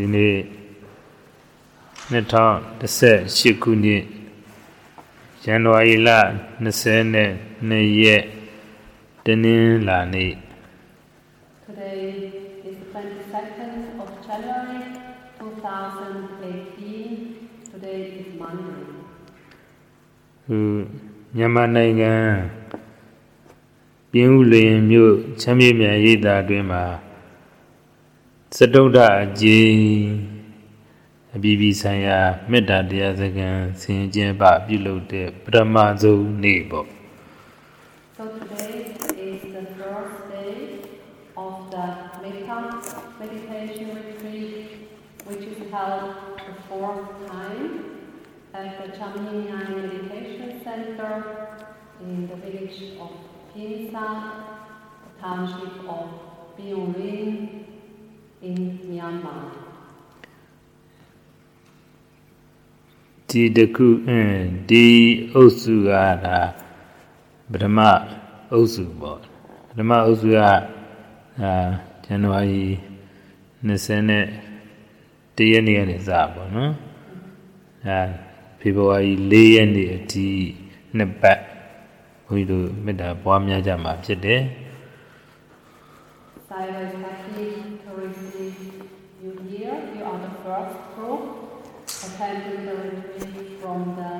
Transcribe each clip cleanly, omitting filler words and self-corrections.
ဒီနေ့2018ခုနှစ်ဇန်နဝါရီလ22ရက်တနင်္လာနေ့ Today is the 22nd of January 2018. Today is Monday. မြန်မာနိုင်ငံပြင်ဦးလွင်မြို့ချမ်းမြေမြန်ရိပ်သာတွင်မှာစတုတ္ထအကျဉ်းအပြည်ပြည်ဆိုင်ရာမေတ္တာတရားစခန်းဆင်ကျင်းပပြုလုပ်တဲ့ပထမဆုံးနေ့ပေါ့ So today is the first day of the meditation retreat which is held the fourth time at the Chamyinyan Meditation Center in the village of Pinsa, the township of Binh Luang in Myanmar.ဒီအုပ်စုကဒါပထမအုပ်စုပေါ့ပထမအုပ်စုကဇန်နဝါရီ21ရက်နေ့ကနေစပေါ့နော်အဲဖေဖော်ဝါရီ4ရက်နေ့အထိနှစ်ပတ်ဘုန်းကြီးတို့မေတ္တာပွားများကြမှာဖြစ်တယ်Attending the retreat from the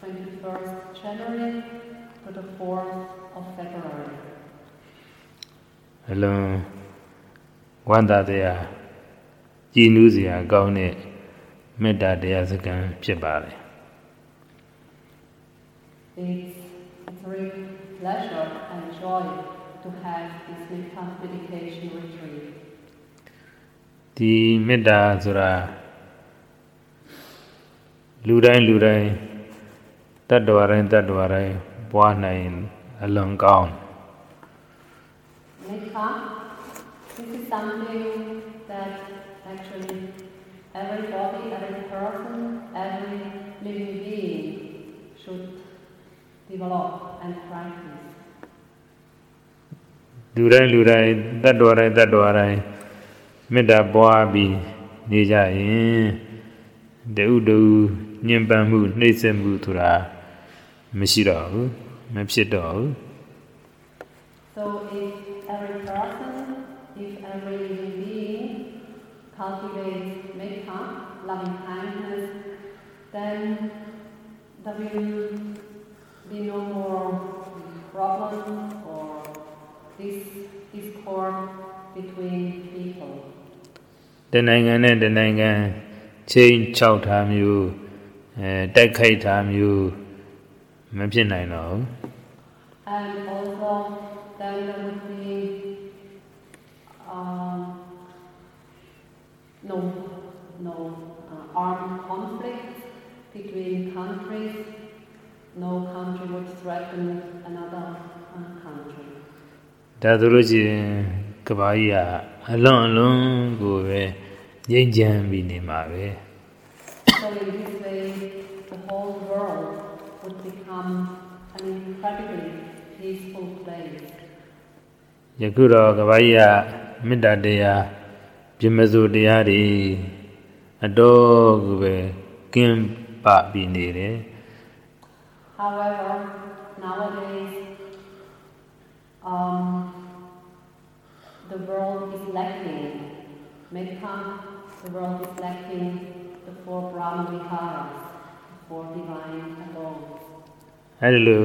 21st January to the 4th of February. Hello, Wanda Dea, Jinuzia Gaune, Meda Dea Zagan Chebari. It's a great pleasure and joy to have this meditation retreat. The Meda Zura.လူတိုင်းလူတိုင်းတတ္တဝါတိုင်းတတ္တဝါတိုင်းဘွားနိုင်အလွန်ကောင်းမေခါ This is something that actually everybody, every person, every living being should develop and practice လူတိုင်းလူတိုင်းတတ္တဝါတိုင်းတတ္တဝါတိုင်းမေတ္တာပွားပြီးနေကြရင်တဥတူညင်ပန်မှုနှိမ့်စက်မှုဆိုတာမရှိတော့ဘူးမဖြစ်တော့ဘူး So if every person, if every being cultivates metta, loving kindness, then there will be no more problems or discord between people. တနိုင်ငံနဲ့တနိုင်ငံချင်းချောက်တာမျိုးတိုက်ခိုက်တာမျိုးမဖြစ်နိုင်တော့ဘူး And also there would be armed conflict between countries. No country would threaten another country. ဒါဆိုလို့ရှိရင်ကမ္ဘာကြီးကအလွန်အလွန်ကိုပဲSo in this way, the whole world would become an incredibly peaceful place. Yakura Gavaya Midadea Jimazodiari Adogwe Kimpa Binere. However, nowadays, the world is lacking.The world is lacking the four Brahma Viharas, the four divine abodes. Hello,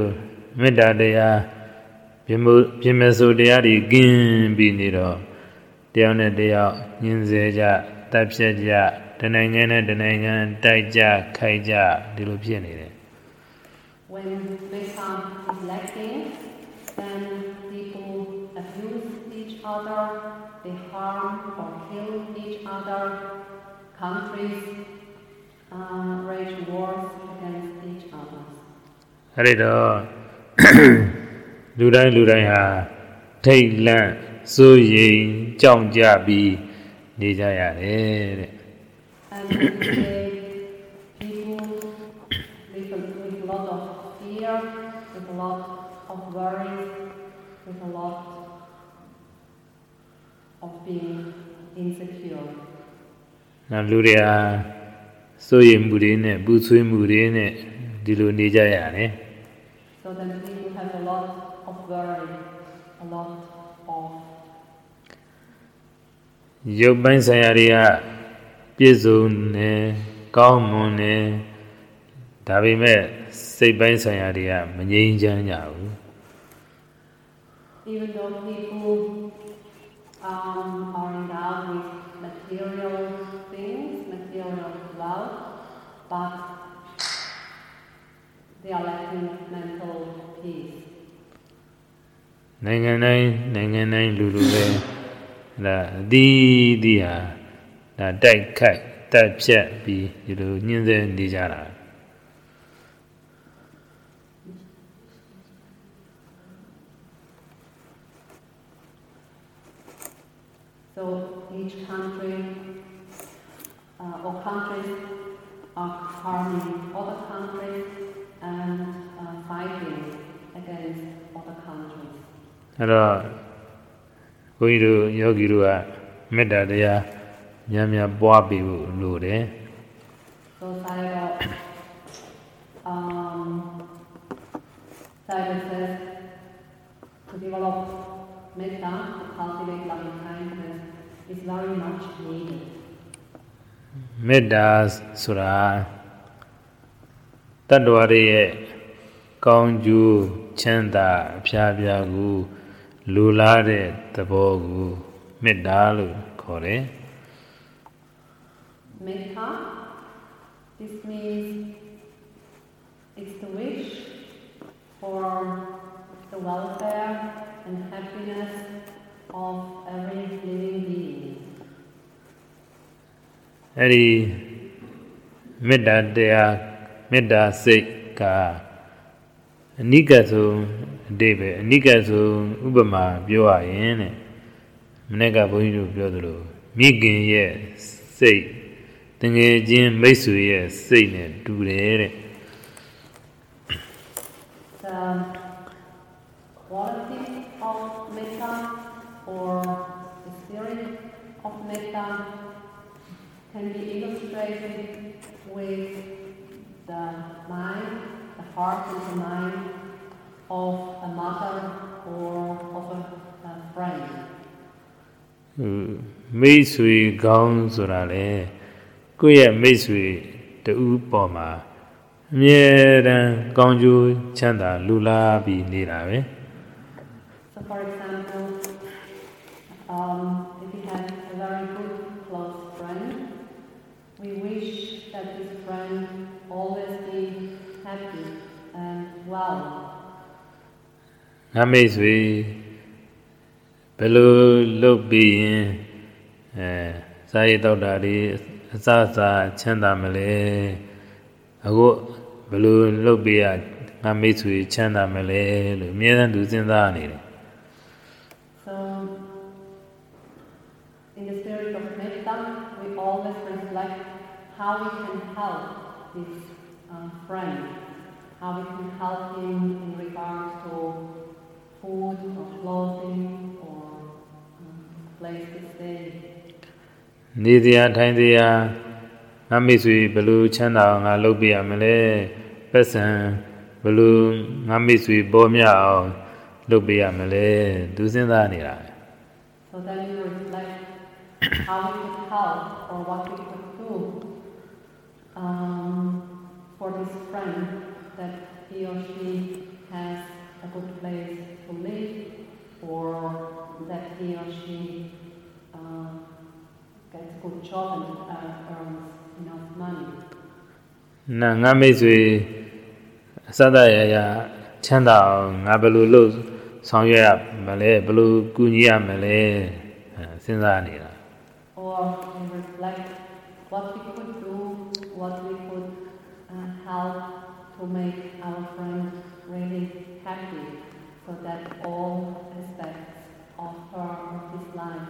Medadea, Pimasodiari, Gimbiniro, Deonadea, Yinzeja, Tapseja, Denangan, Daija, Kaija, Dilupianire. When Mekha is lacking, then people abuse each other.They harm or kill each other. Countries wage wars against each other. အဲ့ဒီတော့လူတိုင်းဟာထိတ်လန့်စိုးရိမ်ကြောက်ကြပြီးနေကြရတယ်တဲ့ And today people live with a lot of fear, with a lot of worry, with a lot of being insecure. Naluria so Mudine, Butsu Mudine, Dilunijayane. So then we will have a lot of worry, a lot of Yoban Sayaria, Pizune, Kalmone, Davime, Saban Sayaria, Manjanja. Even though people are in love with material things, material love, but they are lacking mental peace. Nanganai lulube la di dia la dai kai dai pya bi yulu nyin den di ja la. So each country or countries are harming other countries and fighting against other countries. Hello, Guido Yogirua Medadea Yamia Boabi Lude. So Sayadaw says to develop metta, to cultivate loving kindness. It's very much needed. Medda Sura Tadware Kaunju Chanda Pyagu Lulare Tabogu Medalu Kore. Medha, this means it's the wish for the welfare and happiness of every living being. Every midda se ka nikasu debe nikasu ubama byoa yin ne mneka bhuin lu byo thalo mikin ye sait tengae chin maitsu ye sait ne tu de de. The quality of metta or the spirit of metta can be illustrated with the mind, the heart and the mind of a mother or of a friend. Meisui gaung sura le kuya meisui de u paw ma mye dan gaung ju chan da lu la bi ni da be. So for example, if we have a very good, close friend, we wish that this friend always be happy and well. Amazing. Below Lobi, Sayadari, Sasa, Chandamele, Ago, Below Lobia, Amazing Chandamele, Lumiere and Duzindani. So, in the spirit of metta, we always reflect how we can help this friend, how we can help him in regards to food or clothing or place to stay. Nidya Thandiya Namisui Balu Chanda Ngalobia Mele Pesan Balu Namisui Bomya Lobia Mele Dusindanira. So then you reflect how we could help or what we could do for this friend that he or she has a good place to live or that he or she gets a good job and earns enough money. Na ngame zui sadaya chanda ngabalu lo sangyaya male balu kunya male sinzani. Or we reflect what we could do, what we could help to make our friend really happy so that all aspects of her or his life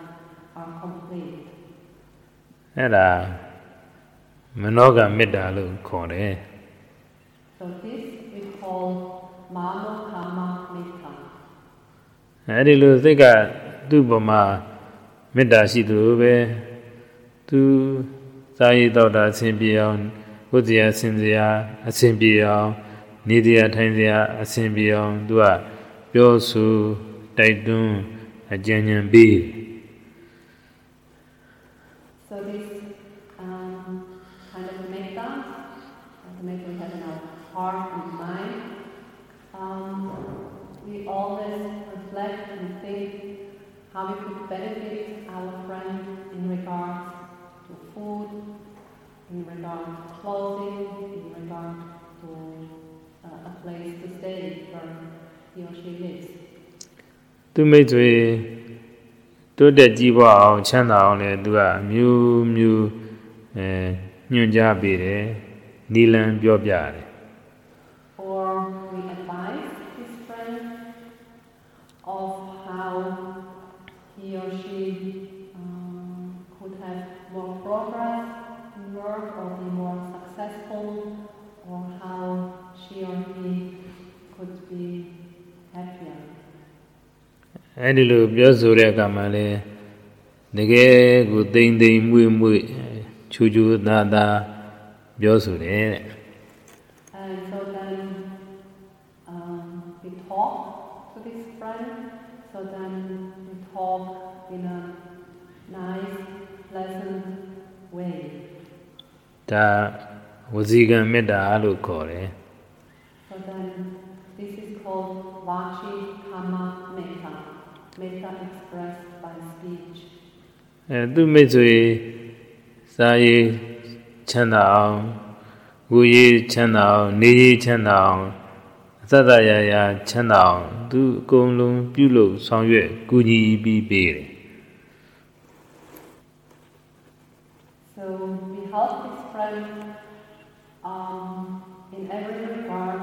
are complete. Era Manoga Medalu Kore. So this we call Mano Kama Metta. Adilu Thika Dubama Medda Shidu Be. To စာရေးတော့တာအဆင်ပြေအောင်ကိုယ်စီအဆင်စရာအဆင်ပြေအောင်နေတရားထိုင်စရာအဆင်ပြေအောင်သူကပြောဆိုတိုက်တွန်းအကြံဉာဏ်ပေး So this kind of metta, the metta we have in our heart and mind, we always reflect and think how we could benefit our friend in regards to food, in regards to clothing, in regards to a place to stay where he or she lives.သူမိတ်ဆွေတိုးတက်ကြီးပွားအောင်ချမ်းသာအောင်လည်းသူကအမျိုးမျိုးညွှန်ကြားပေးတယ်နီလန်ပြောပြတယ် Or we advise his friend of how he or she could have more progress in work or be more successful or how she or he could be happierအဲဒီလိုပြောဆိုတဲ့အခါမှာလည်းတကယ်ကိုတိမ်တိမ်မွေ့မွေ့ချူချူသားသားပြောဆိုတယ်တဲ့ And so then we talk to this friend, so then we talk in a nice, pleasant way. ဒါဝစီကံမေတ္တာလို့ခေါ်တယ် So then this is called Vachikama Metta.Metta expressed by speech. သူမိတ်ဆွေစာရေးချမ်းသာအောင်ဂူရေးချမ်းသာအောင်နေရေးချမ်းသာအောင်အသက်သာရာချမ်းသာအောင်သူအကုန်လုံးပြုလုပ်ဆောင်ရွက်ကူညီပြီးပေးတယ် So we help this friend in every regard,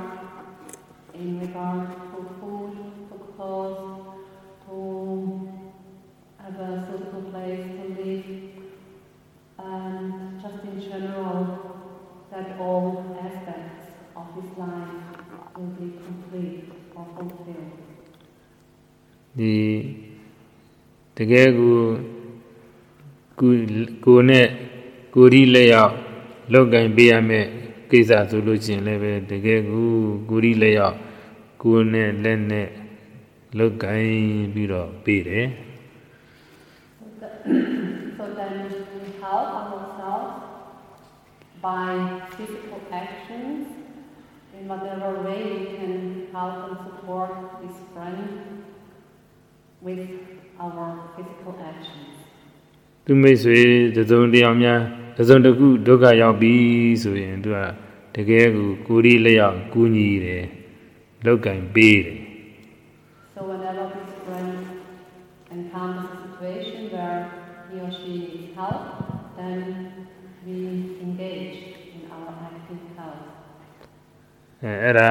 in regard to food, to clothes,a suitable place to live and just in general that all aspects of his life will be complete or fulfilled. ဒီတကယ်ကိုကိုနဲ့ကိုရီလက်ရောက်လုပ်ကိုင်ပေးရမယ့်ကိစ္စဆိုလို့ရှိရင်လည်းပဲတကယ်ကိုကိုရီလက်ရောက်ကိုနဲ့လက်နဲ့လုပ်ကိုင်ပြီးတော့ပေးတယ်So then we help ourselves by physical actions in whatever way we can help and support this friend with our physical actions. သူမိတ်ဆွေတစ်စုံတစ်ယောက်များတစ်စုံတစ်ခုဒုက္ခရောက်ပြီဆိုရင်သူကတကယ်ကိုကိုယ်ရည်လျောက်ကူညီတယ်လုပ်ကင်ပေးတယ် So whenever this friend encounters a situation where he or she needs help, then we engage in our active help. အဲ့ဒါ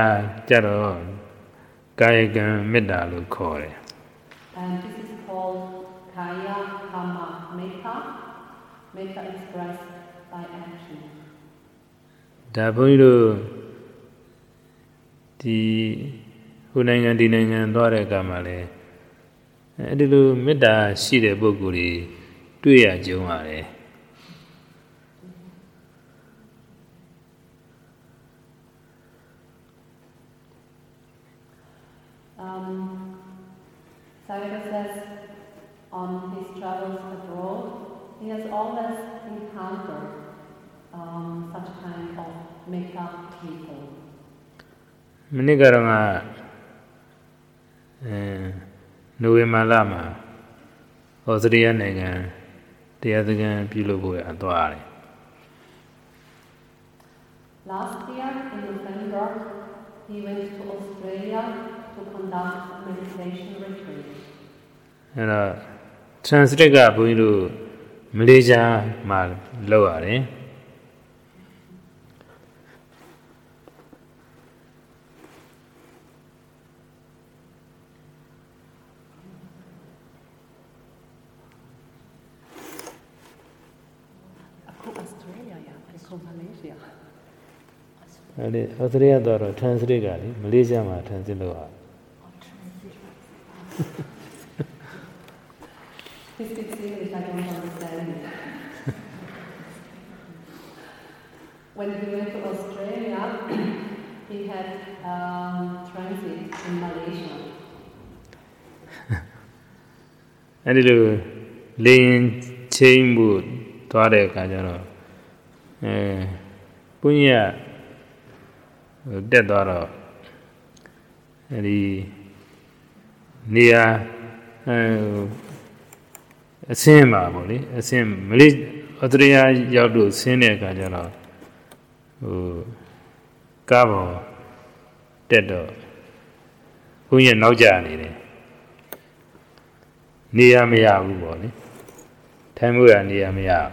ကြတော့ကာယကံမေတ္တာလို့ခေါ်တယ် And this is called Kaya Kama Metta. Metta expressed by action. ဒါဘုန်းကြီးတို့ဒီဟိုနိုင်ငံဒီနိုင်ငံသွားတဲ့အခါမှာလေအဲ့ဒီလိုမေတ္တာရှိတဲ့ပုဂ္ဂိုလ်တွေတွေ့ရကြုံရတယ် Sayadaw says on his travels abroad he has always encountered such kind of metta people မနေ့ကတော့ငါနိုဝင်ဘာလမှာဩစတြေးလျနိုင်ငံတရားစခန်းပြုလုပ်ဖို့အသွားရတယ် Last year in November he went to Australia to conduct a meditation retreat. အဲ့တော့ translate ကဘုန်းကြီးတို့မလေးရှားမှာလုပ်ရတယ် အဲ့ဒီဩစတြေးလျတော့ translate ကလေမလေးရှားမှာ translate လုပ်ရ This is the English I don't understand When he went to Australia, he had transit in Malaysia. 아니로 레인 체인부 도아래 가잖아. 에 뿐이야. 때 도아라. 아니 니야 아세마 보리 아세 말레 어드리아 야도 신네 가잖아. 어 까보 때도 뿐이야 나오자 아니네. Niyamaya, Tamuya Niyamaya.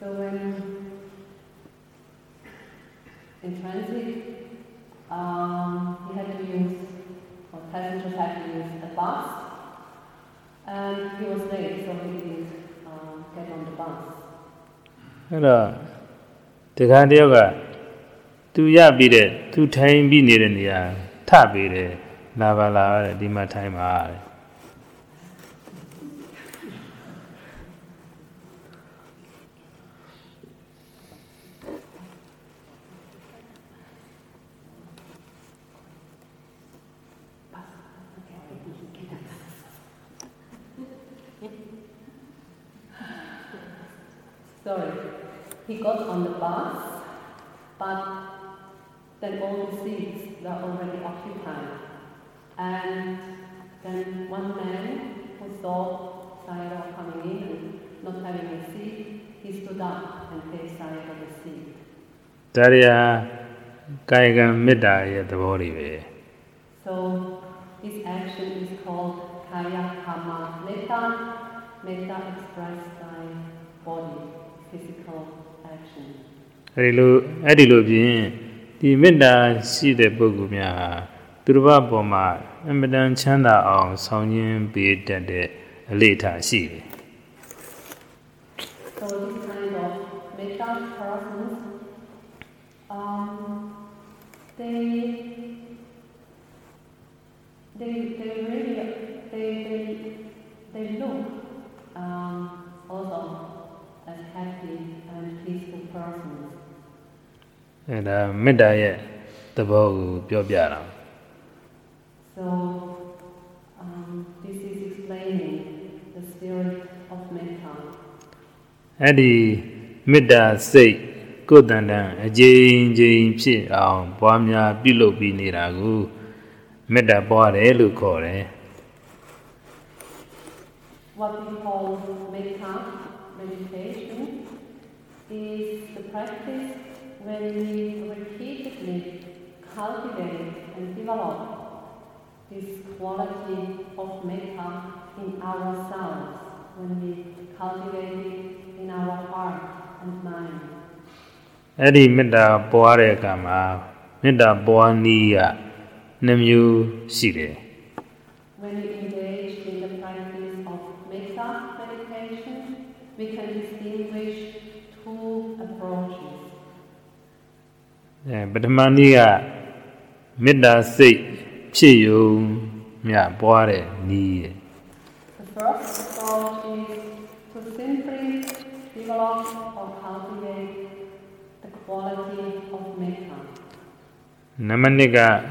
So when in transit, we had to use, or passengers had to use a bus, and he was late, so he didn't get on the bus. Hello, the Gandhiaga. Tu ya bide, tu time be near the air, tap bide, lava, dima time are. Sorry, he got on the bus, but then all the seats were already occupied. And then one man who saw Sayadaw coming in and not having a seat, he stood up and gave Sayadaw the seat. So this action is called Kaya Kama Metta. Metta expressed by body, physical action. The Menda see the Bogumia, Durba Boma, and Madame Chanda on Sonyan be that the later see. So, this kind of meta persons, they really look also as happy and peaceful persons. And midday, the bow Biobiara. So, this is explaining the spirit of metta. And the midday say, good and a jane chi, Bamia, Bilobi Niragu, Meda Bore, Lucore. What we call metta, meditation, is the practice when we repeatedly cultivate and develop this quality of metta in ourselves, when we cultivate it in our heart and mind. Adi metta boare kama, metta boaniya, namyu sire. When we engage in the practice of metta meditation, we can distinguish two approaches. But Mania Midda say, Chiyu, Mia Boare, Ni. The first approach is to simply develop or cultivate the quality of metta. Namaniga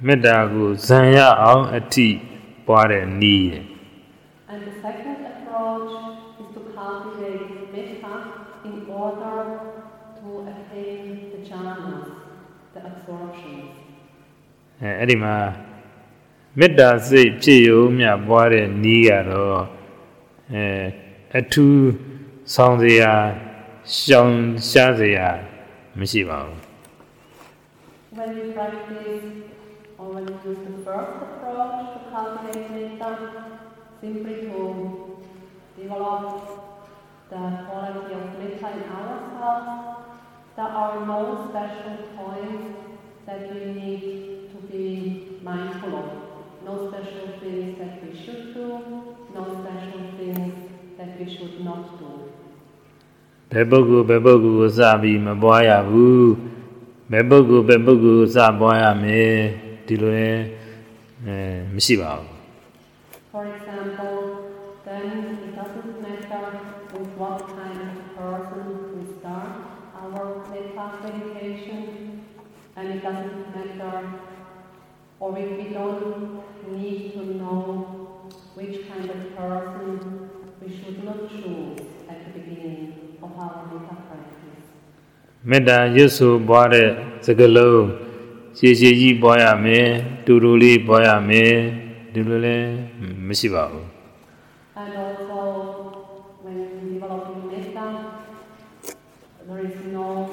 Midda go Zaya out a tea, Boare, Ni. And the second approach is to cultivate metta in order to attain jhanas, the absorptions. Edima Midda say, Pio, Mia Boare, Niaro, a two Sandia, Shon Shazia, Mishiva. When we practice or when we use the first approach to cultivate metta, simply to develop the quality of metta in ourselves, there are no special points that we need to be mindful of. No special things that we should do, no special things that we should not do. Bebogu sabi maboya wu. Bebogu saboya me dilue mishiba. For example, mentor, or if we don't need to know which kind of person, we should not choose at the beginning of our metta practice. Metta Yesu Bwade Sakalo, Siji Boyame, Turuli Boyame, Dulule, Mishibao. And also, when developing metta, there is no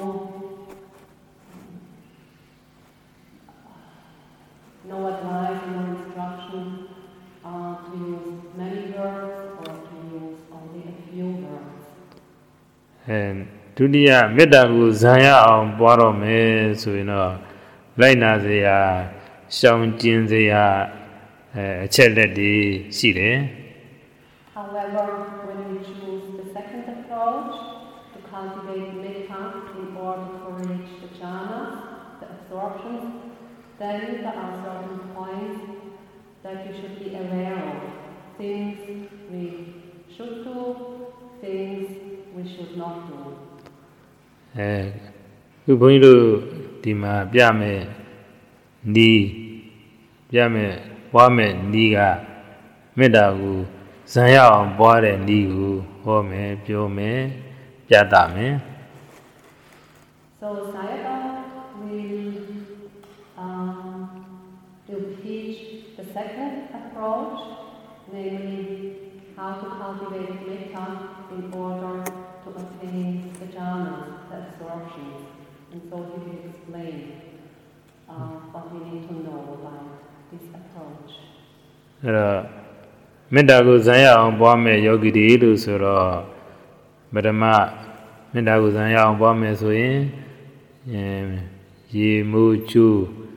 advice, no instruction to use many words or to use only a few words. And Tudia Medagu Zaya Borome, so you know, Laina they are, Shauntin they are, Cheladi Sire. However, when we choose the second approach to cultivate metta in order to reach the jhana, the absorption, then there are certain points that you should be aware of, things we should do, things we should not do. So Sayadaw will to teach the second approach, namely how to cultivate metta in order to obtain the jhanas, the absorptions. And so he will explain what we need to know about this approach. Metta ko zanya aung bwa me yogi di idu sura Madama Metta ko zanya aung bwa me suyin Ye mu chu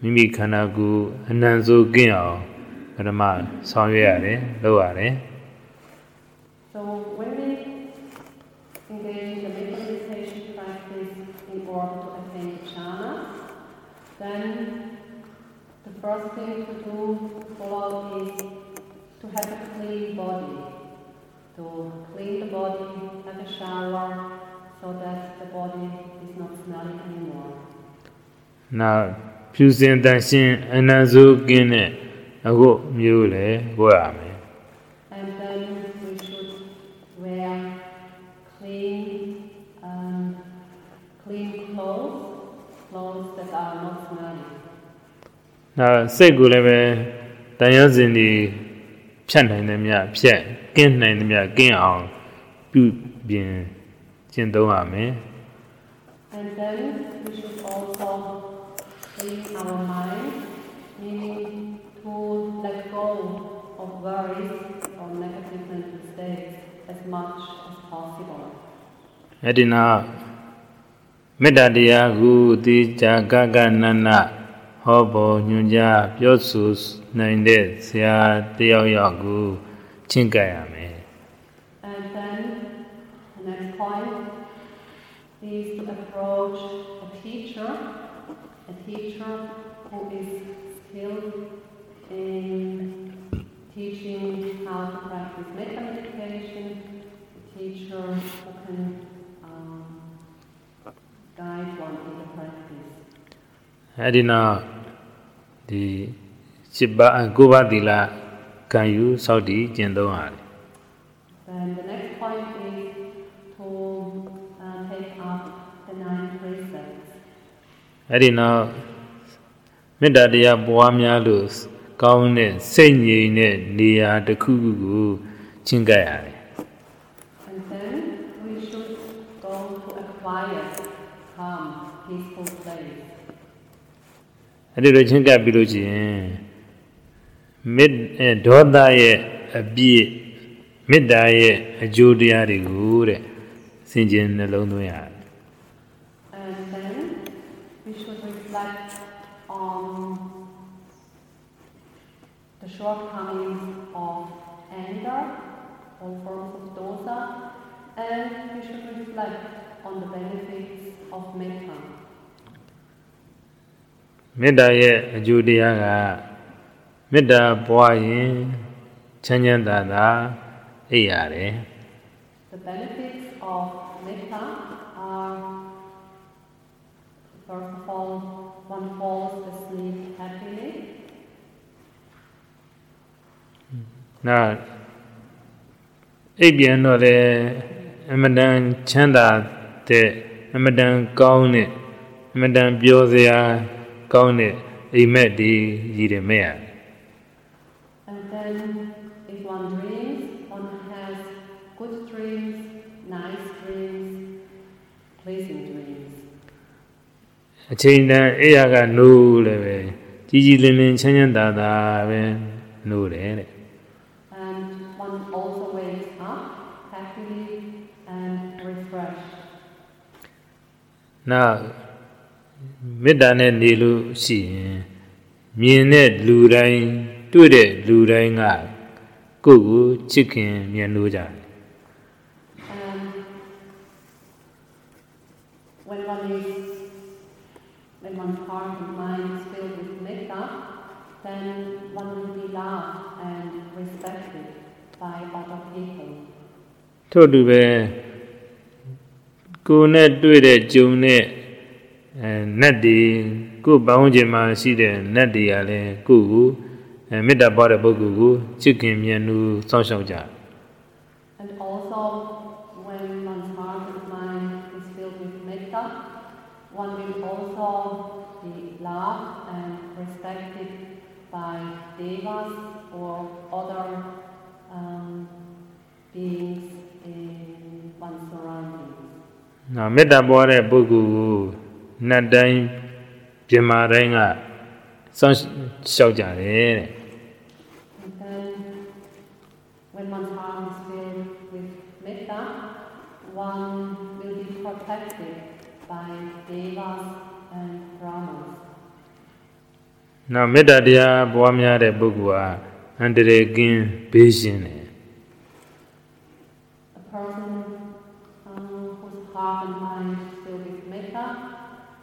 Mimi Kanagu and Nanzo Gino, but a man, Sanyare, Loare. So, when we engage in the meditation practice in order to attain jhana, then the first thing to do to follow is to have a clean body. To clean the body, have a shower, so that the body is not smelling anymore. Now, Fusing dancing and Nazukin, a good mule, where And then we should wear clean clothes that are not smelly. Now, say good, Diane's in the Chantanemia, Pshat, Gantanemia, Gan on, Bubin, Chindoame. And then we should also in our mind, meaning to let go of worries or negative mental states as much as possible. Edina Medadiya Hu Di Jagaga Nana Hobo Nyunja Yosus Nainde Sia Teo Yagu Chinkayame. And then the next point is to approach a teacher who is skilled in teaching how to practice metta meditation, a teacher who can guide one in the practice. Adina, the Chiba and Guba Dila, can you Saudi Jendawari? Then the next point is to take up the 9 precepts. I didn't know Medadia Boamialus, Kaunet, Senye, Nia, the Kugu, Chingayari. And then we should go to a quiet, calm, peaceful place. I didn't Chinga Biluji. Mid Dodaye, a bee, Midaye, a Judia, the good, Sinjin alone. Shortcomings of anger, all forms of dosa, and we should reflect on the benefits of metta. Metta ye ajudiya ga metta bwa yin chanyan da da eyare. The benefits of metta are, first of all, one falls asleep happily. Now, and then, if one dreams, one has good dreams, nice dreams, pleasing dreams. And one also wakes up happily and refreshed. Now, Midane Nilu see Mianet Lurain, do the Lurain eye, Gugu, chicken, Mianuja. When one's heart and mind is filled with metta, then one will be loved and respected by other people. Todube go net do it, June. And Nadi, go Baunjima, see the Nadi Ale, Gugu, and Mida Bada Bogu, Chicken Yanu, Sonsoja. And also, when one's heart and mind is filled with metta, one will also be loved and respected by devas or other beings in one's surroundings. Now, Mida Bada Bogu. Nadaim Pimarenga Soja. And then, when one's heart is filled with metta, one will be protected by devas and brahmas. Now, metta dia Boamya de Bugua and the Gin Beijing. A person whose heart and mind is filled with metta,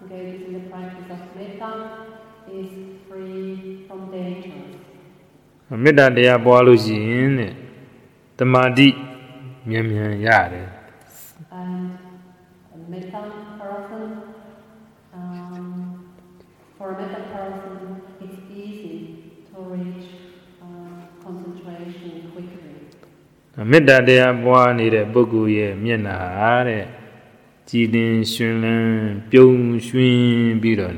engaged in the practice of metta, is free from danger. Metta deya boaluji, tamadi myamyan yare. And a metta person, for a metta person, it's easy to reach concentration quickly. Metta deya boa ni de bogu ye myana are. And the facial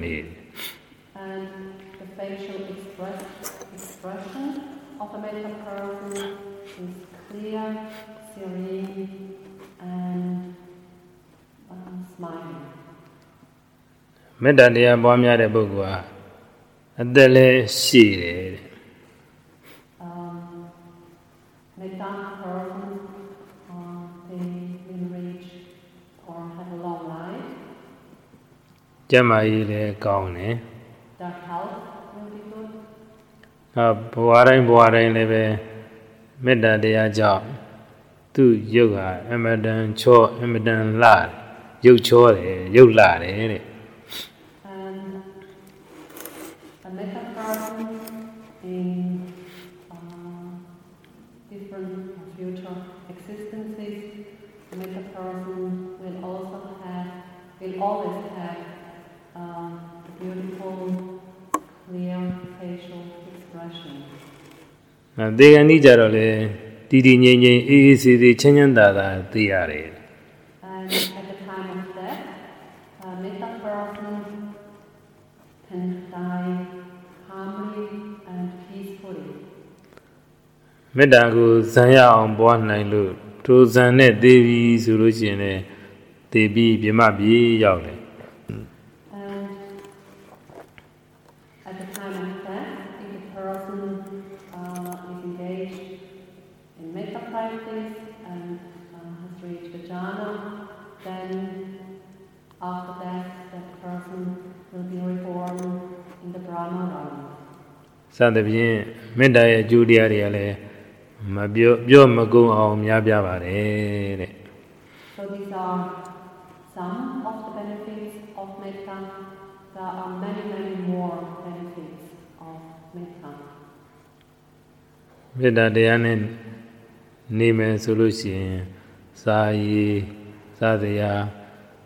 expression of a metta person is clear, serene, and smiling. Metta deya boamya de bugua adele shire. Metta person, their health will be good. And a metta person in different future existences, a metta person will always have a beautiful, clear facial expression. And at the time of death, a metta person can die calmly and peacefully. Metta go Zaya on Born Nailu, to Zanet Devi Surujine, Devi Bimabi Yale. Then, after that, that person will be reborn in the Brahma realm. So these are some of the benefits of metta. There are many, many more benefits of metta. Metta deyanen nime solution sayi. Sadhya,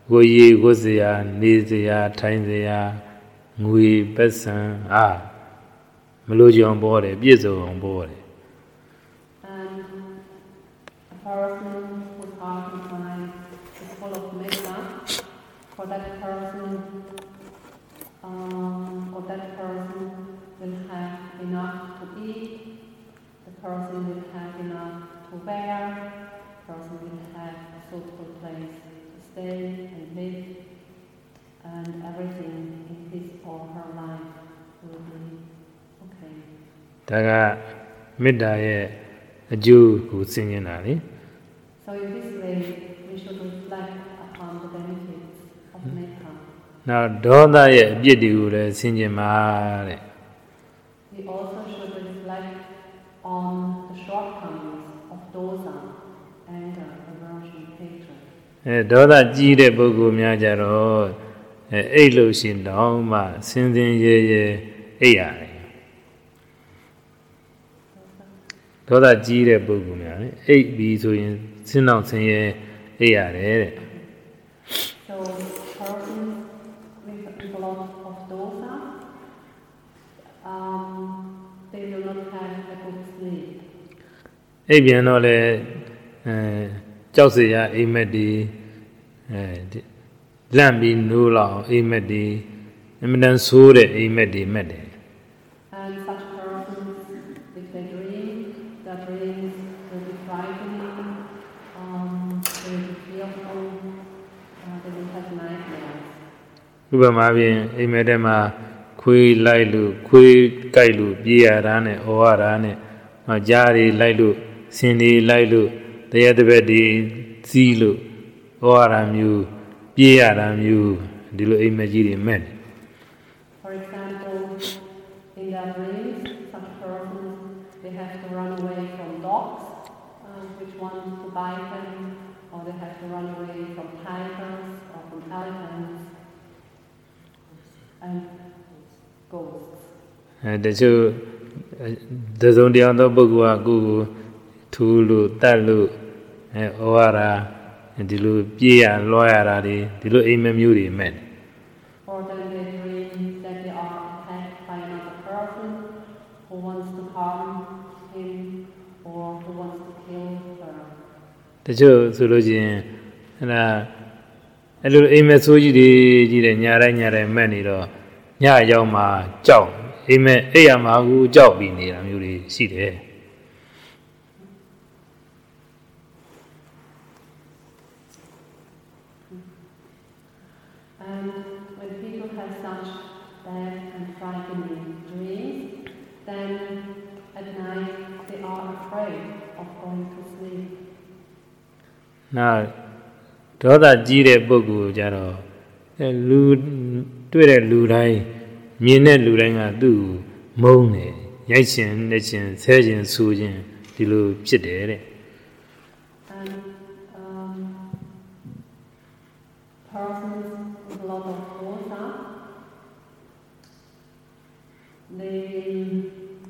Goye, Gozia, Nizia, Tainzia, Ngui Bessan Ah Melody on board, Bizo on board. And a person whose heart and mind is full of Metta, for that person will have enough to eat, the person will have enough to wear, the person will have a suitable place to stay and live, and everything in his or her life will be okay. Daga middaye aju ku singin na ni. So in this way we should reflect upon the benefits of Metta. Now Dodha ye apyit ti ku le singin ma de. We also should reflect on the shortcomings of dosa, anger, aversion, hatred. Dosa ji de pukkhu mya ja ro ai lo sin daw ma sin sin ye ye ai ya de. Dosa ji de pukkhu mya ne ai bi so yin sin daw sin ye ai ya de. So persons with a lot of dosa, they will not have a good sleep. And such persons, if they dream, their dreams will be frightening, they will be fearful, they will have nightmares. For example, in their dreams, such persons, they have to run away from dogs, which want to bite them, or they have to run away from tigers or from elephants. And or then they dream that they are attacked by another person who wants to harm him or who wants to kill her. And when people have such bad and frightening dreams, then at night they are afraid of going to sleep. Now, Dodha Jire Bogu Jaro, persons with a lot of dosa,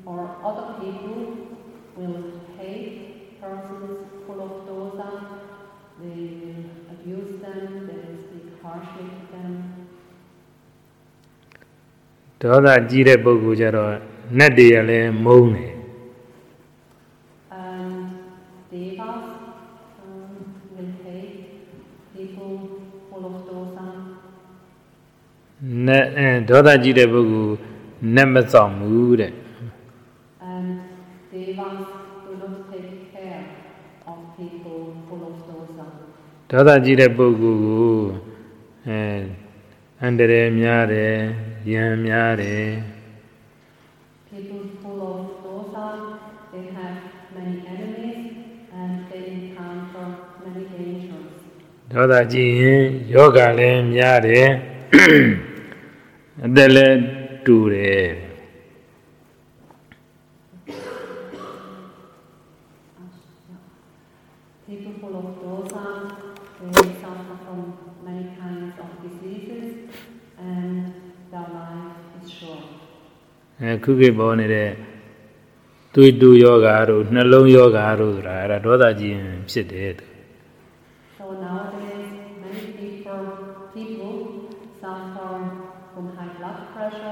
or other people will hate persons full of dosa, they will abuse them, they will speak harshly to them. And Devas will hate people full of dosa. And Devas do not take care of people full of dosa. People full of dosa, they have many enemies and they encounter many dangers. People full of dosa, they suffer from many kinds of diseases. And their life is short. So nowadays, many people suffer from high blood pressure,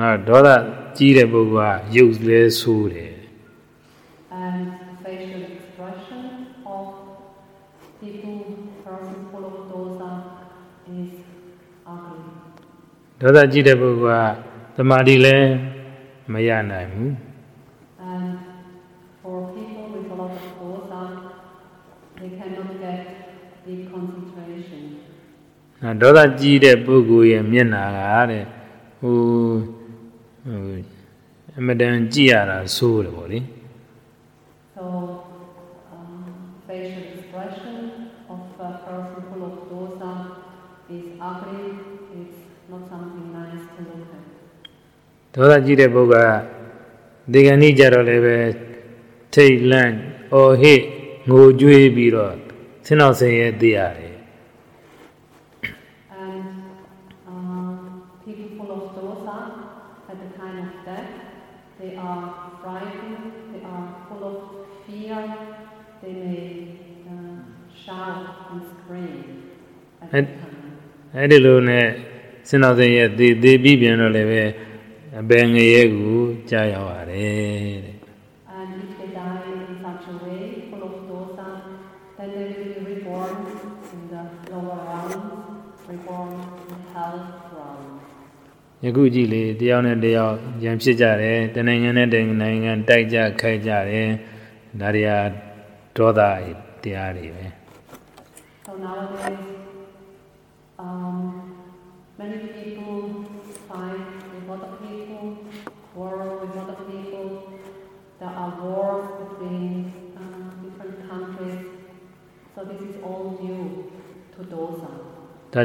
And facial expression of people, persons full of dosa is ugly. And for people with a lot of dosa, they cannot get the concentration. So, facial expression of a person full of dosa is ugly, it's not something nice to look at. People full of dosa at the time of death, they are frightened, they are full of fear, they may shout and scream at the time. And if they die in such a way, full of dosa, then they will be reborn in the lower realms, reborn in hell. So nowadays, many people fight with other people, war with other people. There are wars between different countries. So this is all new to dosa. So dosa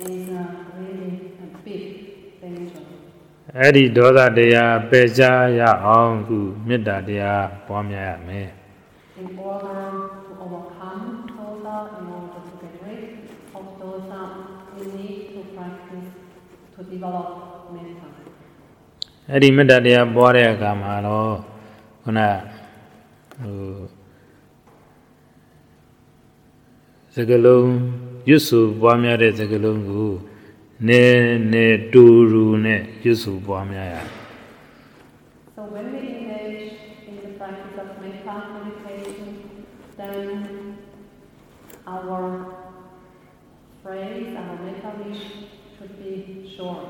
is really a big danger. In order to overcome dosa, in order to get rid of dosa, we need to practice to develop metta. Yusu Bamyare Zagalungu Ne Duru Ne Yusu Bamyaya. So when we engage in the practice of metta meditation, then our phrase, our metta wish should be short.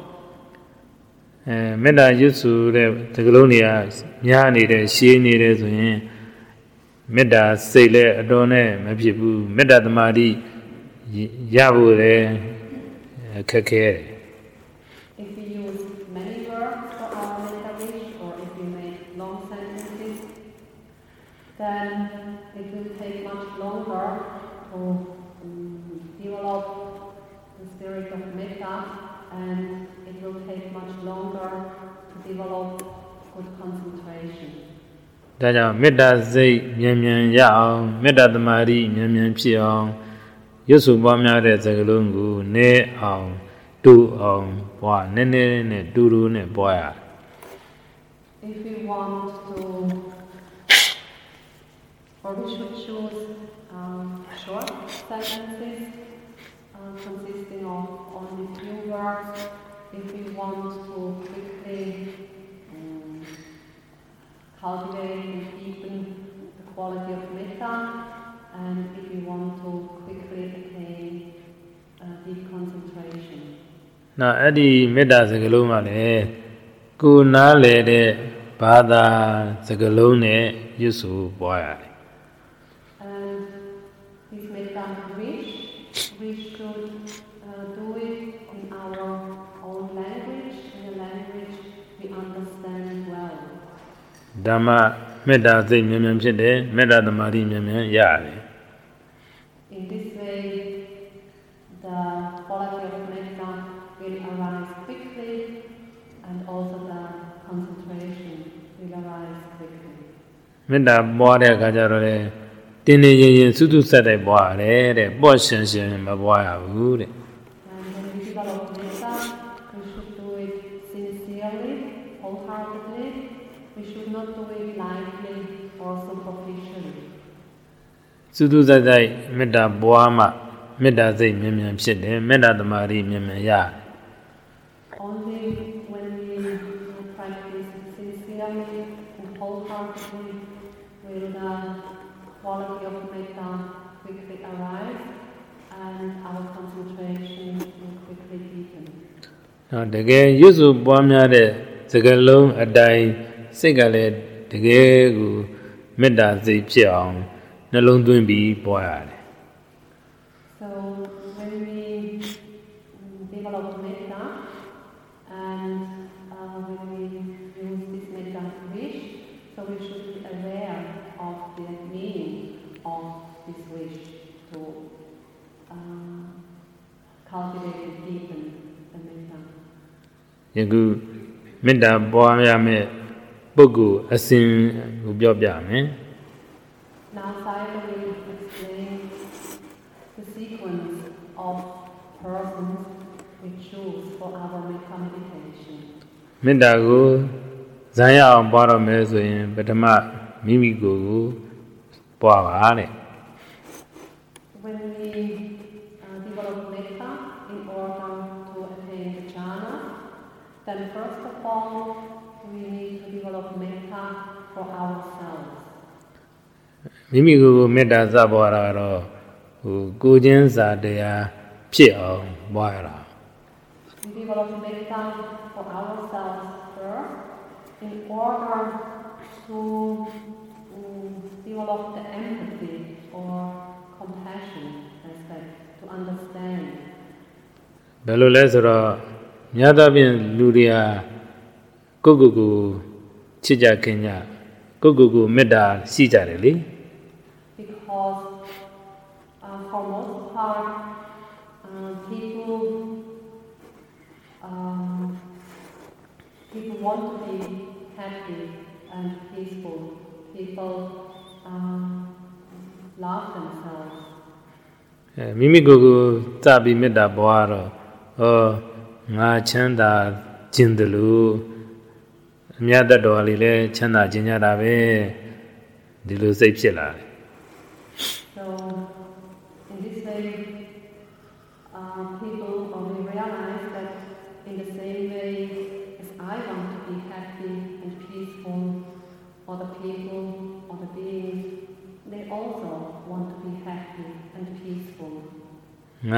Metta Yusu Zagalonia Nyani de Shini de Zuin Metta Sele Adone Mabibu Metta the Madi. If we use many words for our metta wish, or if we make long sentences, then it will take much longer to develop the spirit of metta, and it will take much longer to develop good concentration. If we want to, or we should choose short sentences consisting of only few words. If we want to quickly cultivate and deepen the quality of metta, and if you want to quickly attain deep concentration. Now, Adi Meda Zagalumale, Kuna Lede, Bada Zagalone, Yusu Boya. And this Meda wish, we should do it in our own language, in a language we understand well. Dhamma. In this way, the quality of metta will arise quickly, and also the concentration will arise quickly. And when we develop metta, we should do it sincerely, wholeheartedly. We should not do it lightly or superficially. Meda Zay Mimian Shidde, Meda the Mari Mimian Ya. Only when we practice sincerely and wholeheartedly will the quality of metta quickly arise and our concentration will quickly deepen. Now, the gay Yuzu Bwamyade, the Galum Adai, Sigalet, the Gay Meda Zay Pion, Nalundun Bi Boyade. So when we develop metta and when we use this metta wish, so we should be aware of the meaning of this wish to cultivate and deepen the metta. Yagu metta boyame bogu asin ubyobyame. Now Sai will explain the sequence of persons we choose for our metta meditation. Metta go Zaya on bottom as in Batama Mimigo Baware. When we develop metta in order to attain the jhana, then first of all we need to develop metta for ourselves. Mimigo Metta Zabora. Who good ends are there, pure, boiler. We develop metta for ourselves first in order to develop the empathy or compassion aspect to understand. Belulezra, Nyadabin Luria, Gugugu, Chija Kenya, Gugugu Meda, Sijareli. Because for most part, people want to be happy and peaceful. People love themselves. Mimigogo tabi meda boaro, nga chanda jindalu, miada doalile chanda jinyarabe dilu sepsela. So. People only realize that in the same way as I want to be happy and peaceful, other people, other beings, they also want to be happy and peaceful. Or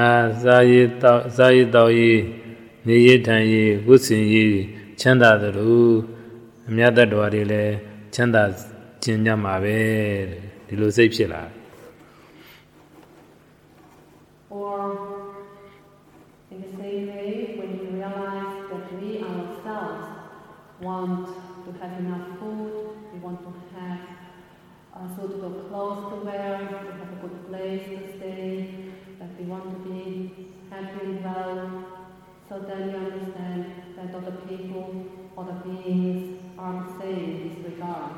in the same way, when we realize that we ourselves want to have enough food, we want to have suitable clothes to wear, to have a good place to stay, that we want to be happy and well, so then we understand that other people, other beings are the same in this regard.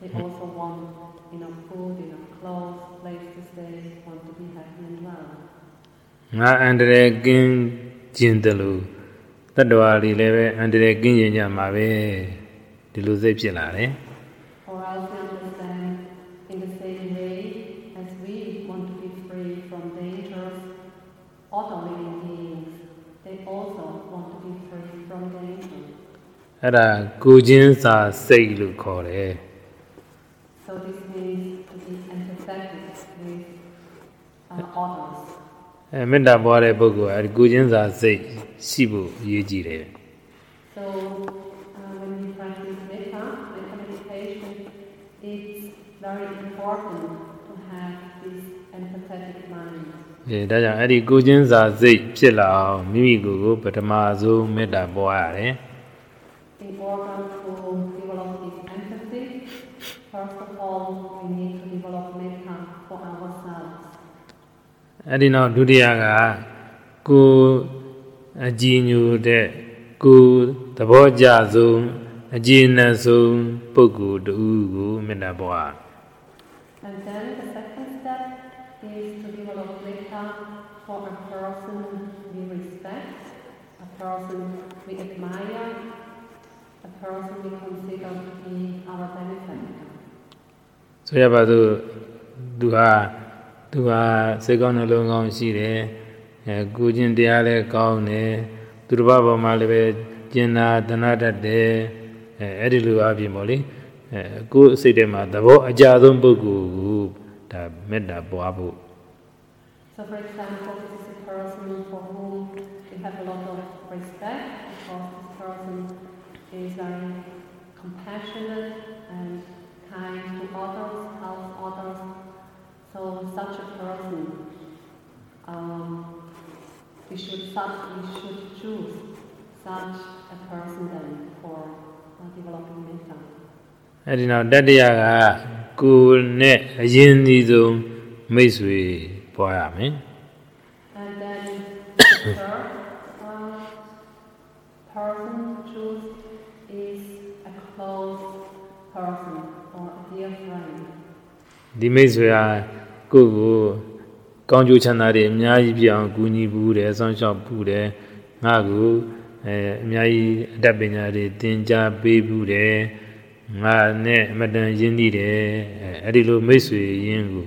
They also want enough food, enough clothes, place to stay, want to be happy and well. Andre Gin Jindalu, the Duali Leve, Andre Gin Mabe, Diluzepilare. Or else we understand in the same way as we want to be free from dangers, other living beings, they also want to be free from danger. Ada Gujin Sa Seilu Kore. So this means to be empathetic with others. So when we practice metta meditation, it's very important to have this empathetic mind. In order to develop this empathy, first of all, we need to develop metta for ourselves. Adina Dudiaga, Ku Ajinu de Ku Taboja Zoom, Ajina Zoom, Pogu, the Ugu, Medaboa. And then the second step is to develop metta for a person we respect, a person we admire, a person we consider to be our benefactor. So, Yabadu Duha. Tuba Segona Longon Shire, Gujin Diale Kaune, Turbabo Malebe, Jena, Danada De, Edilu Abimoli, Go Sidema, the Bo Ajadum Bugu, the Meda Boabu. So, for example, this is a person for whom we have a lot of respect because this person is very compassionate and kind to others, helps others. So such a person, we should choose such a person then for developing metta. And you know that they are cool, net, and then the third person to choose is a close person or a dear friend. The Mizwe are Gugu, Ganju Chanade, Miajian, Guni Buddha, Sunshine Buddha, Nagu, Miai Dabinade, Dinja, Babude, Madame Yenide, Adilo Mizwe, Yengu,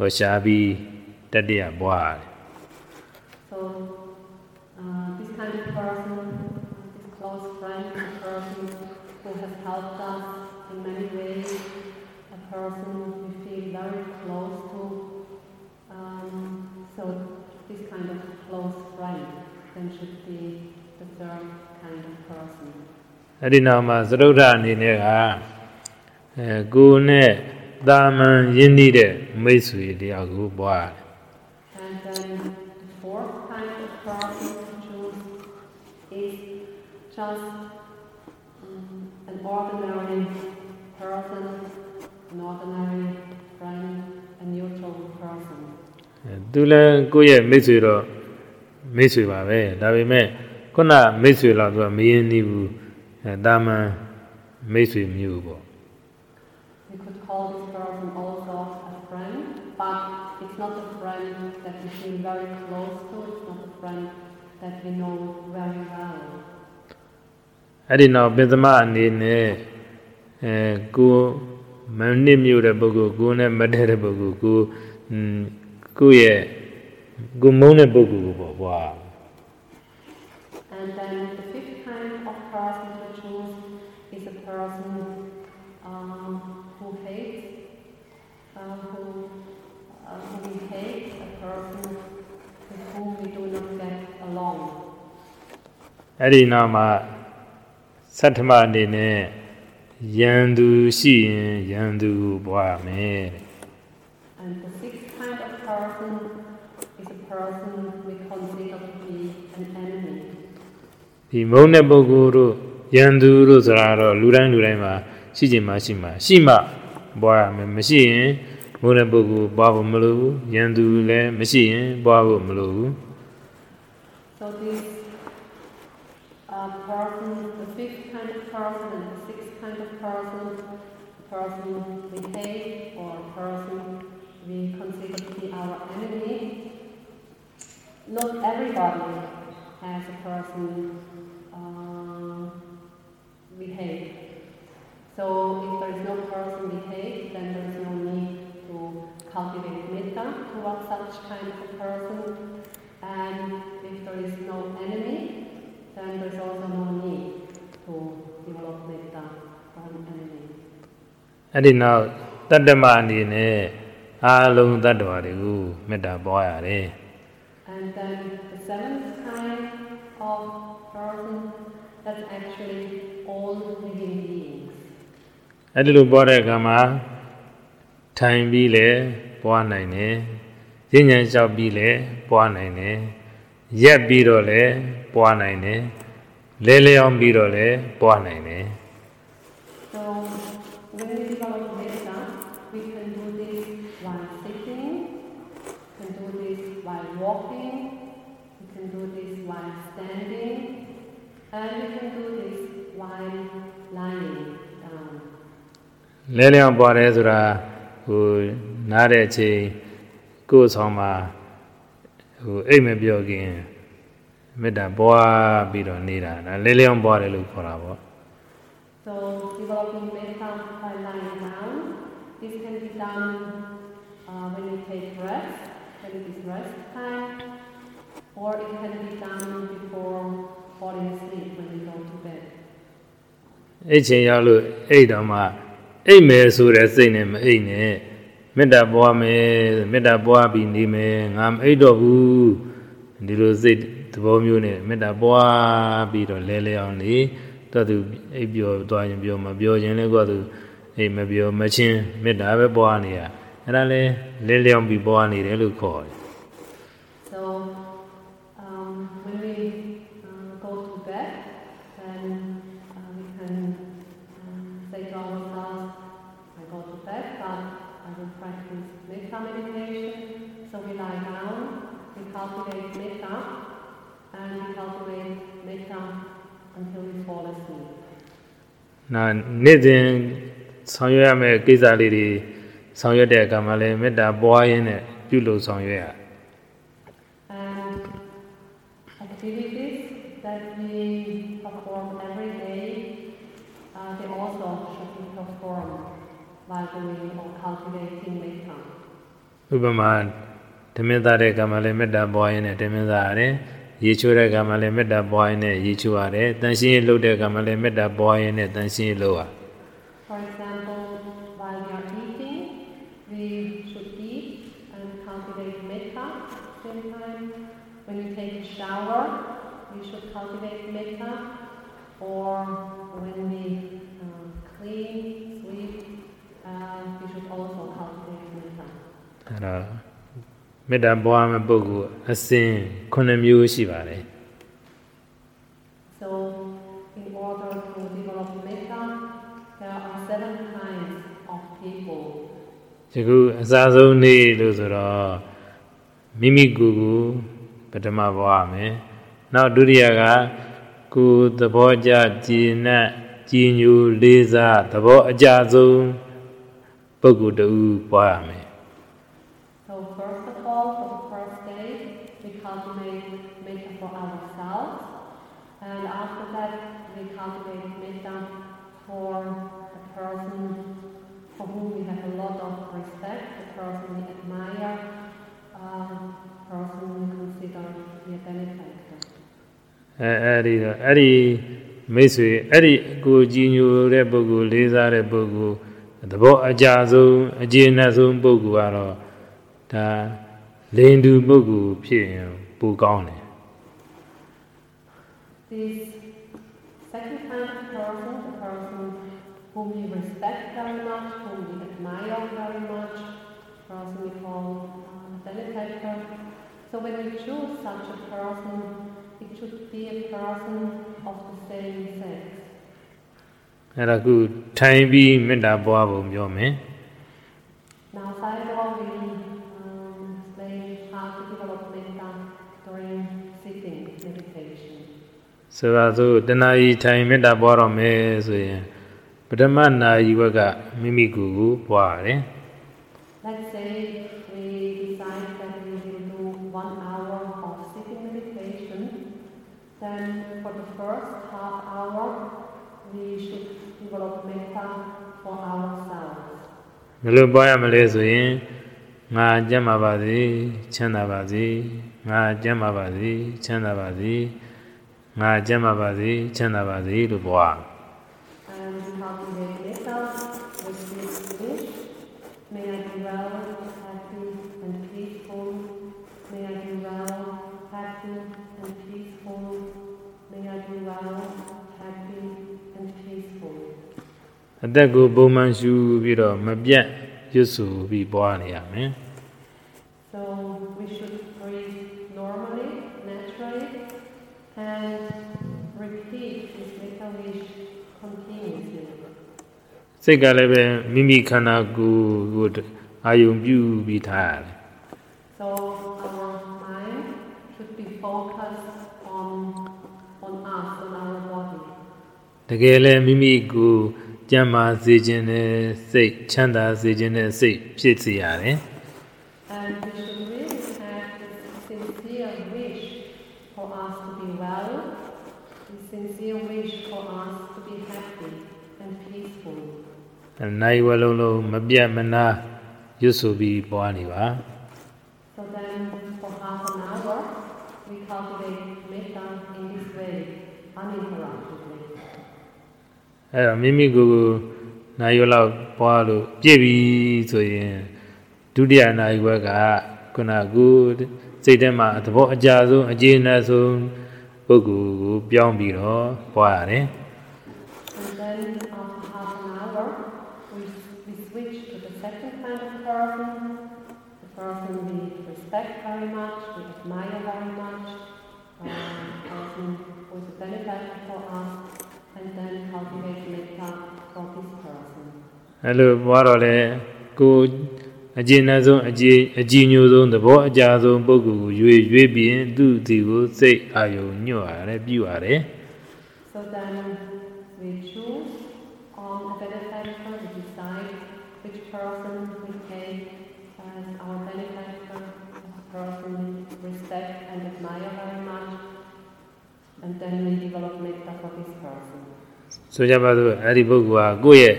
or Shabi. So, this kind of person, this close friend, a person who has helped us in many ways, a person we feel very close to. So, this kind of close friend then should be the third kind of person. Adinama Saruda Nine Gune Daman Yindide Mesui Diagu Boy. Then the fourth kind of person to choose is just an ordinary person, an ordinary friend, a neutral person. Dula Goya Mizuro Mizuba, Davime, Kona Mizula, Mienibu, and Dama Mizu Mubo. We could call this person also a friend, but it's not a friend that we feel very close to, it's not a friend that we know very well. I didn't know Benzema and in Go Manimura Bogu, Guna Madera Bogu, Go Guye, Gumona Bogu. And then the fifth kind of person to choose is a person who hates, we hate a person with whom we do not get along. Adinama Satama Dine Yandu Shi Yandu Boame. And the sixth kind of person is a person we consider to be an enemy. Pimone Boguru Yandu Rosararo Luran Lurema Shijima Shima Boame Machine. Munabugu, Babu Mulu, Yandule, Machine, Babu Mulu. So, this person, the fifth kind of person and the sixth kind of person, the person we hate or a person we consider to be our enemy, not everybody has a person we hate. So, if there is no person we hate, then there is no need to cultivate metta towards such kind of a person, and if there is no enemy, then there is also no need to develop metta from an enemy. And now, that demand in along that value, metta boy. And then the seventh kind of person, that's actually all living beings. And the Buddha time be le, born I ne, Jinyan shall be le, born I ne, Yet be le, born I ne, Leleon be le, born I ne. So, when we develop metta, we can do this while sitting, we can do this while walking, we can do this while standing, and we can do this while lying down. Leleon Borezra. Who not a goes home, who aim a biogen, made a boa bit on Nida, and Lilian bought a look for our. So, developing metta by lying down, this can be done when we take rest, when it is rest time, or it can be done before falling asleep when we go to bed. အိတ်ချင်ရောက်လို့အိတ်တော်မှာအိတ်မယ်ဆိုတဲ့စိတ်နဲ့မအိတ်နဲ့မေတ္တာပွားမယ်မေတ္တာပွားပြီးနေမယ်ငါမအိတ်တော့ဘူးဒီလိုစိတ်သဘောမျိုးနဲ့မေတ္တာပွားပြီးတော့လဲလဲအောင်နေတော်သူအိပ်ပြောသွားရင်ပြောမပြောခြင်းလဲကွာသူအိမ်မပြောမချင်းမေတ္တာပဲပွားနေတာ So when we go to bed, then we can say to ourselves, I go to bed, but I will practice metta meditation. So we lie down, we cultivate metta, and we cultivate metta until we fall asleep. Now, Nathan, Sanyame Gizali. And activities that we perform every day, they also should be performed by the way of cultivating metta. Ubaman, Temedare Kamale Meda Boyne, Temedare, Yichura Kamale Meda Boyne, Yichuare, Tansi Lude Kamale Meda Boyne, Tansi Loa. For example, we should eat and cultivate metta at the same time. When we take a shower, we should cultivate metta. Or when we clean, sweep, we should also cultivate metta. Metta bohama bogu asin konamyu shibare. So, in order to develop metta, there are 7 kinds of people. So first of all, for the first day, we cultivate metta for ourselves, and after that, we cultivate metta for a person for whom we have a lot of respect, the person we admire, the person we consider a benefactor. This second kind of person, the person whom we respect very much, whom we admire very much, the person we call a benefactor. So when we choose such a person, it should be a person of the same sex. Now, Sayadaw will explain how to develop metta during sitting meditation. Let's say we decide that we will do 1 hour of sitting meditation. Then for the first half hour, we should develop metta for ourselves. Cultivate metta with this wish. May I be well, happy and peaceful. May I be well, happy and peaceful. May I be well, happy and peaceful. So we should breathe normally, naturally, and repeat this metta wish continuously. So our mind should be focused on us, on our body. And we should really have a sincere wish for us to be well, a sincere wish for us to be happy and peaceful. And I will alone, Mabia Mana, Yusubi Boaniwa. So then for half an hour, we cultivate metta in this way, uninterruptedly. Mimi Guru Nayola Palo Jebi Soyen, Dudia Naiwaga, Kuna Good, Sedema at Bojazo, Ajinazo, Ugu, Biambiro, Boare. And then after half an hour, we switch to the second kind of person, the person we respect very much, we admire very much, the person who is a benefactor for us, and then cultivate metta for this person. Hello, Warole, good. Ajinazo, Ajinu, the Bojazo, Bogu, you be do the say, Ayo, you are, you are. So then we choose on a benefactor, we decide which person we take as our benefactor, a person we respect and admire very much, and then we develop metta for this person. So, Jabadu, Aribogua, Goye,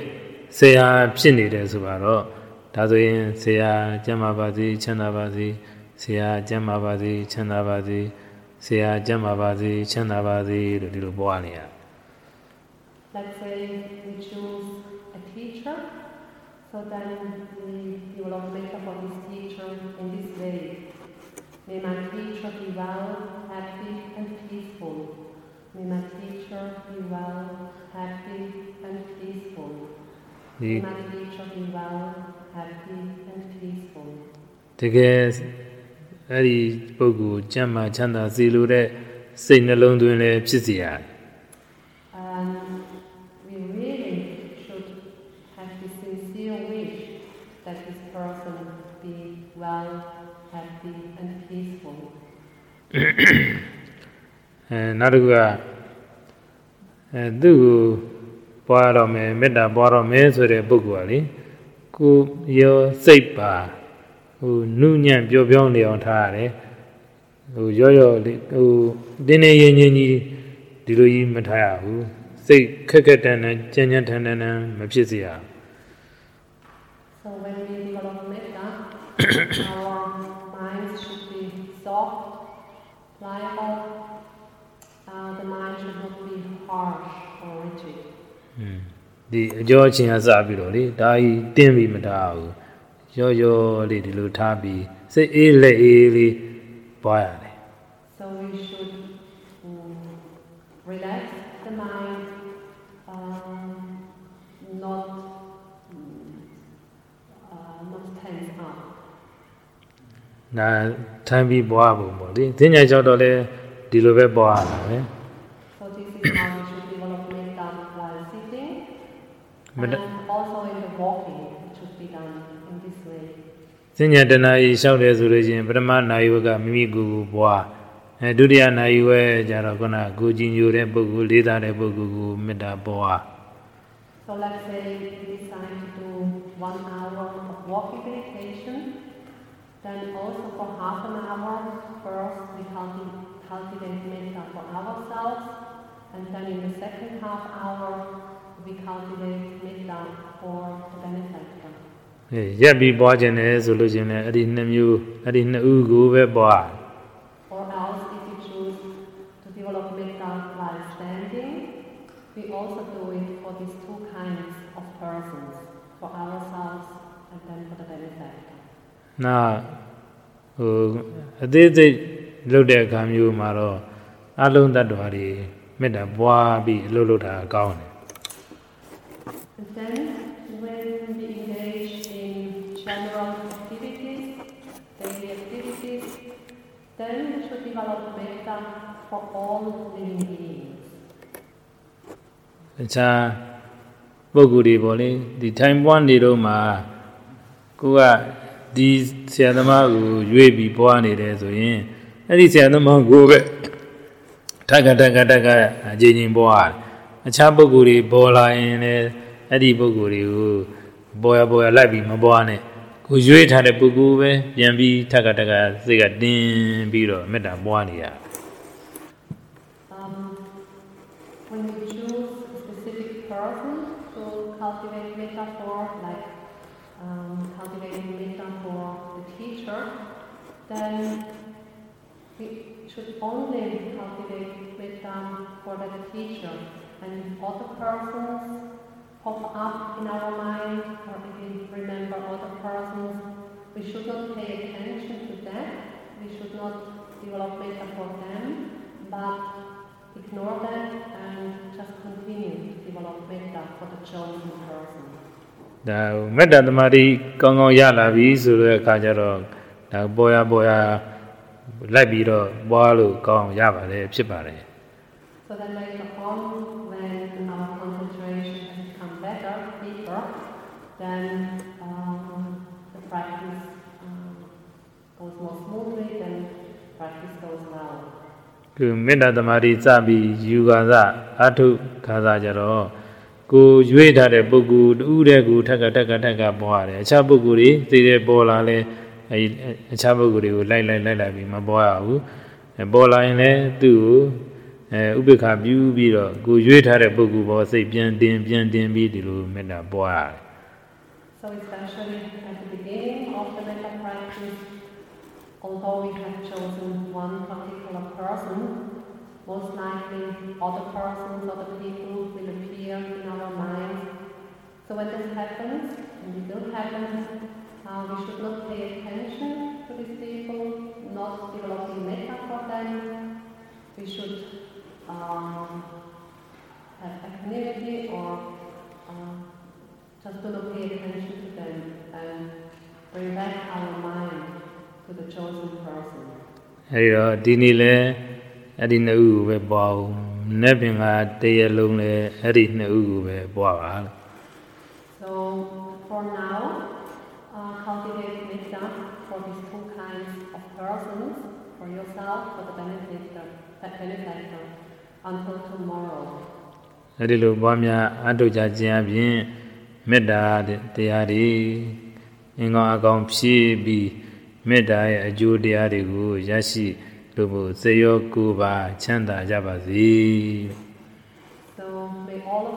say, I'm Psindi, as well. Tazuin, Sia, Jamabadi, Chanabadi, Sia, Jamabadi, Chanabadi, Sia, Jamabadi, Chanabadi, the little Boania. Let's say we choose a teacher, so then we will make up for this teacher in this way. May my teacher be well, happy, and peaceful. May my teacher be well, happy, and peaceful. May my teacher be well, happy and peaceful. Together, every Bogu, Chama, Chanda, Zilure, sing along to the Pisia. We really should have the sincere wish that this person be well, happy, and peaceful. Narugua, do Borome, Meda Borome, so the Boguali. Who your saper, who Nunyan Biobioni on Tare, who Joyo, who Dene Yeni, Dilui Mataya, who say Kirkatan and Janatan and Mapisia. So when we develop metta, our minds should be soft, pliable, the mind should not be harsh or rigid. The Georgian has a bit die, dimly madao. Jojo, little lutabi, say illy, boyly. So we should relax the mind, not tense up. Now, time be boabo, then I shall do the and also in the walking, it should be done in this way. Sinya Danai shouted as origin, Brahma Nayuga, Mimigu, Boa, and Dudia Nayue, Jaragona, Gujin Yurebugu, Lida Rebugu, Meda Boa. So let's say we decide to do 1 hour of walking meditation, then also for half an hour, first we cultivate metta for ourselves, and then in the second half hour, we cultivate metta for the benefactor. Yeah, be barging as a religion, I didn't know, I didn't Ugu bar. Or else, if you choose to develop metta while standing, we also do it for these two kinds of persons, for ourselves and then for the benefactor. Now, they look there, come you, Maro. I learned that already. Metta boa be Luluta gown. Then, when we engage in general activities, daily activities, then we should develop metta for all living beings. It's a bogudi boli. The time one little ma, kuwa di siyadama ku yuebi boani de soyin. Adi siyadama kuwe taka ajeni boa. Acha bogudi bola ine. Adi Boguri, Boya Labi, Mabone, who you had a Bugube, Yambi, Takataka, Zigadin, Biro, Metabuania. When we choose a specific person to cultivate metta for, like cultivating wisdom for the teacher, then we should only cultivate wisdom for the teacher. And other persons pop up in our mind, or if we remember other persons, we should not pay attention to that. We should not develop wisdom for them, but ignore them and just continue to develop wisdom for the chosen person. Now, metta tamadi kongong yala bi sura ka ja ro da boya lai bi ro bwa lu kong ya ba le phit ba le. So then later on, when our concentration has become better, deeper, then the practice goes more smoothly, then practice goes well. Metta tamadi sa bi yu ka sa athu ka sa ja ro ku yue tha de pukku tu de ku thakka bwa de acha pukku ri te de bo la le ai acha pukku ri ko lai bi ma bwa ya bu bo la yin le tu ko upikha pyu pi ro ku yue tha de pukku bo sait pian tin bi di lo metta bwa ya. So especially at the beginning of the metta practice, although we have chosen one particular person, most likely other persons, other people will appear in our minds. So when this happens, and it will happen, we should not pay attention to these people, not developing metta for them. We should have equanimity or just not pay attention to them and bring back our mind to the chosen person. Hey, Dinile. Adinau be bwa nebinga teye long le adinau be bwa. So for now, cultivate wisdom for these two kinds of persons, for yourself, for the benefactor, until tomorrow. Adilo bwa mya atoja chin apyin metta teyar ri inga akaung phi bi metta ye ajou teyar ri ko yashi. So may all of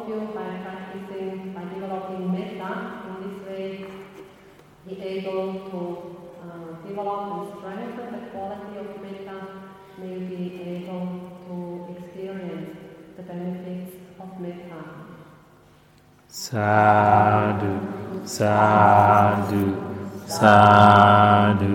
you, by practicing, by developing metta in this way, be able to develop and strengthen the quality of metta, may be able to experience the benefits of metta. Sadhu, sadhu, sadhu.